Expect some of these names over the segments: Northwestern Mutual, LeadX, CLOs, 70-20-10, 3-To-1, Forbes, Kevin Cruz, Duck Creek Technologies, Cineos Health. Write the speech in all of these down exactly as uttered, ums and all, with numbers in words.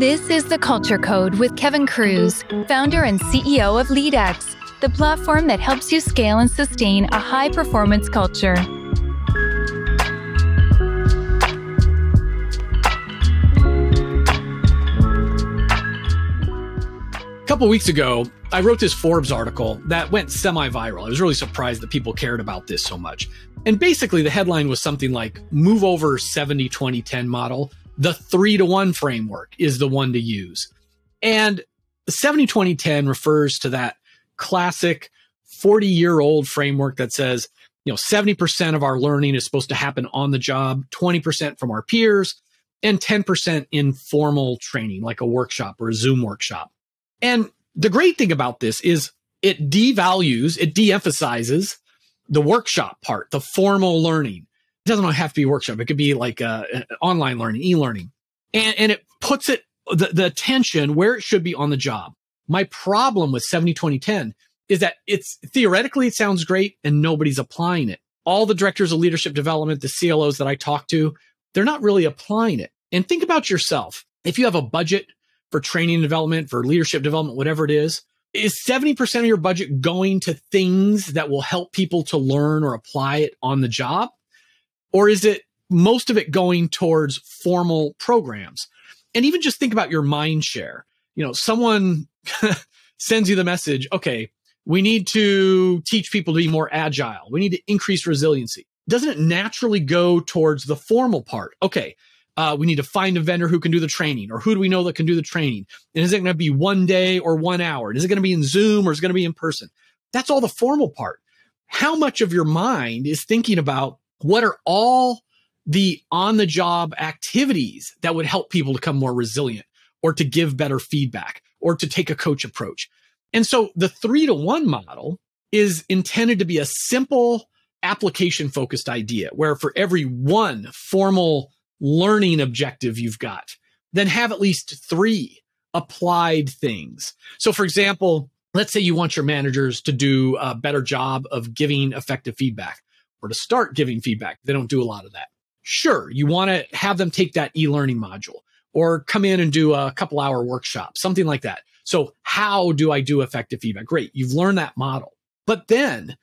This is The Culture Code with Kevin Cruz, founder and C E O of LeadX, the platform that helps you scale and sustain a high-performance culture. A couple weeks ago, I wrote this Forbes article that went semi-viral. I was really surprised that people cared about this so much. And basically, the headline was something like, move over seventy twenty ten model. The three to one framework is the one to use. And the seventy twenty ten refers to that classic forty-year-old framework that says, you know, seventy percent of our learning is supposed to happen on the job, twenty percent from our peers, and ten percent in formal training, like a workshop or a Zoom workshop. And the great thing about this is it devalues, it de-emphasizes the workshop part, the formal learning. It doesn't have to be a workshop. It could be like uh, online learning, e-learning. And, and it puts it the, the attention where it should be on the job. My problem with seventy twenty ten is that it's theoretically, it sounds great and nobody's applying it. All the directors of leadership development, the C L Os that I talk to, they're not really applying it. And think about yourself. If you have a budget for training and development, for leadership development, whatever it is, is seventy percent of your budget going to things that will help people to learn or apply it on the job? Or is it most of it going towards formal programs? And even just think about your mind share. You know, someone sends you the message, okay, we need to teach people to be more agile. We need to increase resiliency. Doesn't it naturally go towards the formal part? Okay, uh, we need to find a vendor who can do the training, or who do we know that can do the training? And is it going to be one day or one hour? And is it going to be in Zoom, or is it going to be in person? That's all the formal part. How much of your mind is thinking about what are all the on-the-job activities that would help people to become more resilient, or to give better feedback, or to take a coach approach? And so the three-to-one model is intended to be a simple application-focused idea, where for every one formal learning objective you've got, then have at least three applied things. So for example, let's say you want your managers to do a better job of giving effective feedback, or to start giving feedback. They don't do a lot of that. Sure, you want to have them take that e-learning module, or come in and do a couple hour workshop, something like that. So how do I do effective feedback? Great, you've learned that model. But then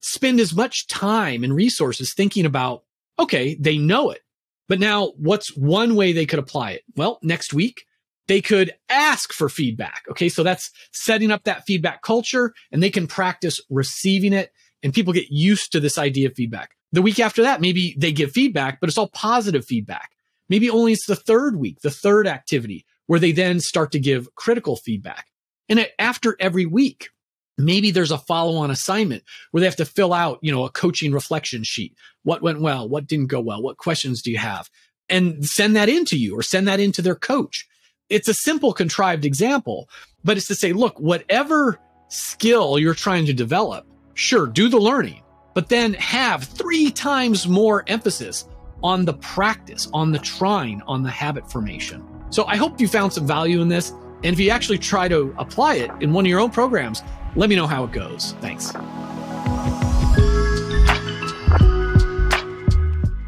spend as much time and resources thinking about, okay, they know it, but now what's one way they could apply it? Well, next week, they could ask for feedback. Okay, so that's setting up that feedback culture, and they can practice receiving it, and people get used to this idea of feedback. The week after that, maybe they give feedback, but it's all positive feedback. Maybe only it's the third week, the third activity, where they then start to give critical feedback. And after every week, maybe there's a follow-on assignment where they have to fill out, you know, a coaching reflection sheet. What went well? What didn't go well? What questions do you have? And send that in to you, or send that in to their coach. It's a simple, contrived example, but it's to say, look, whatever skill you're trying to develop, sure, do the learning, but then have three times more emphasis on the practice, on the trying, on the habit formation. So I hope you found some value in this. And if you actually try to apply it in one of your own programs, let me know how it goes. Thanks.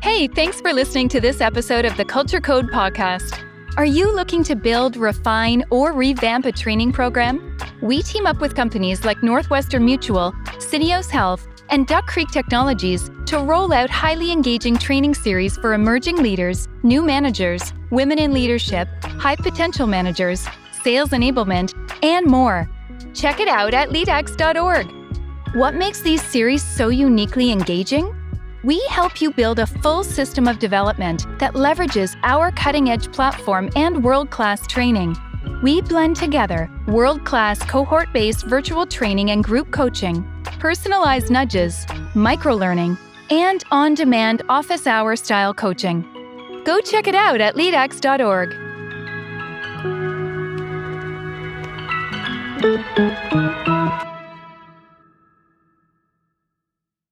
Hey, thanks for listening to this episode of the Culture Code Podcast. Are you looking to build, refine, or revamp a training program? We team up with companies like Northwestern Mutual, Cineos Health, and Duck Creek Technologies to roll out highly engaging training series for emerging leaders, new managers, women in leadership, high potential managers, sales enablement, and more. Check it out at lead x dot org. What makes these series so uniquely engaging? We help you build a full system of development that leverages our cutting-edge platform and world-class training. We blend together world-class cohort-based virtual training and group coaching, personalized nudges, microlearning, and on-demand office hour-style coaching. Go check it out at lead x dot org.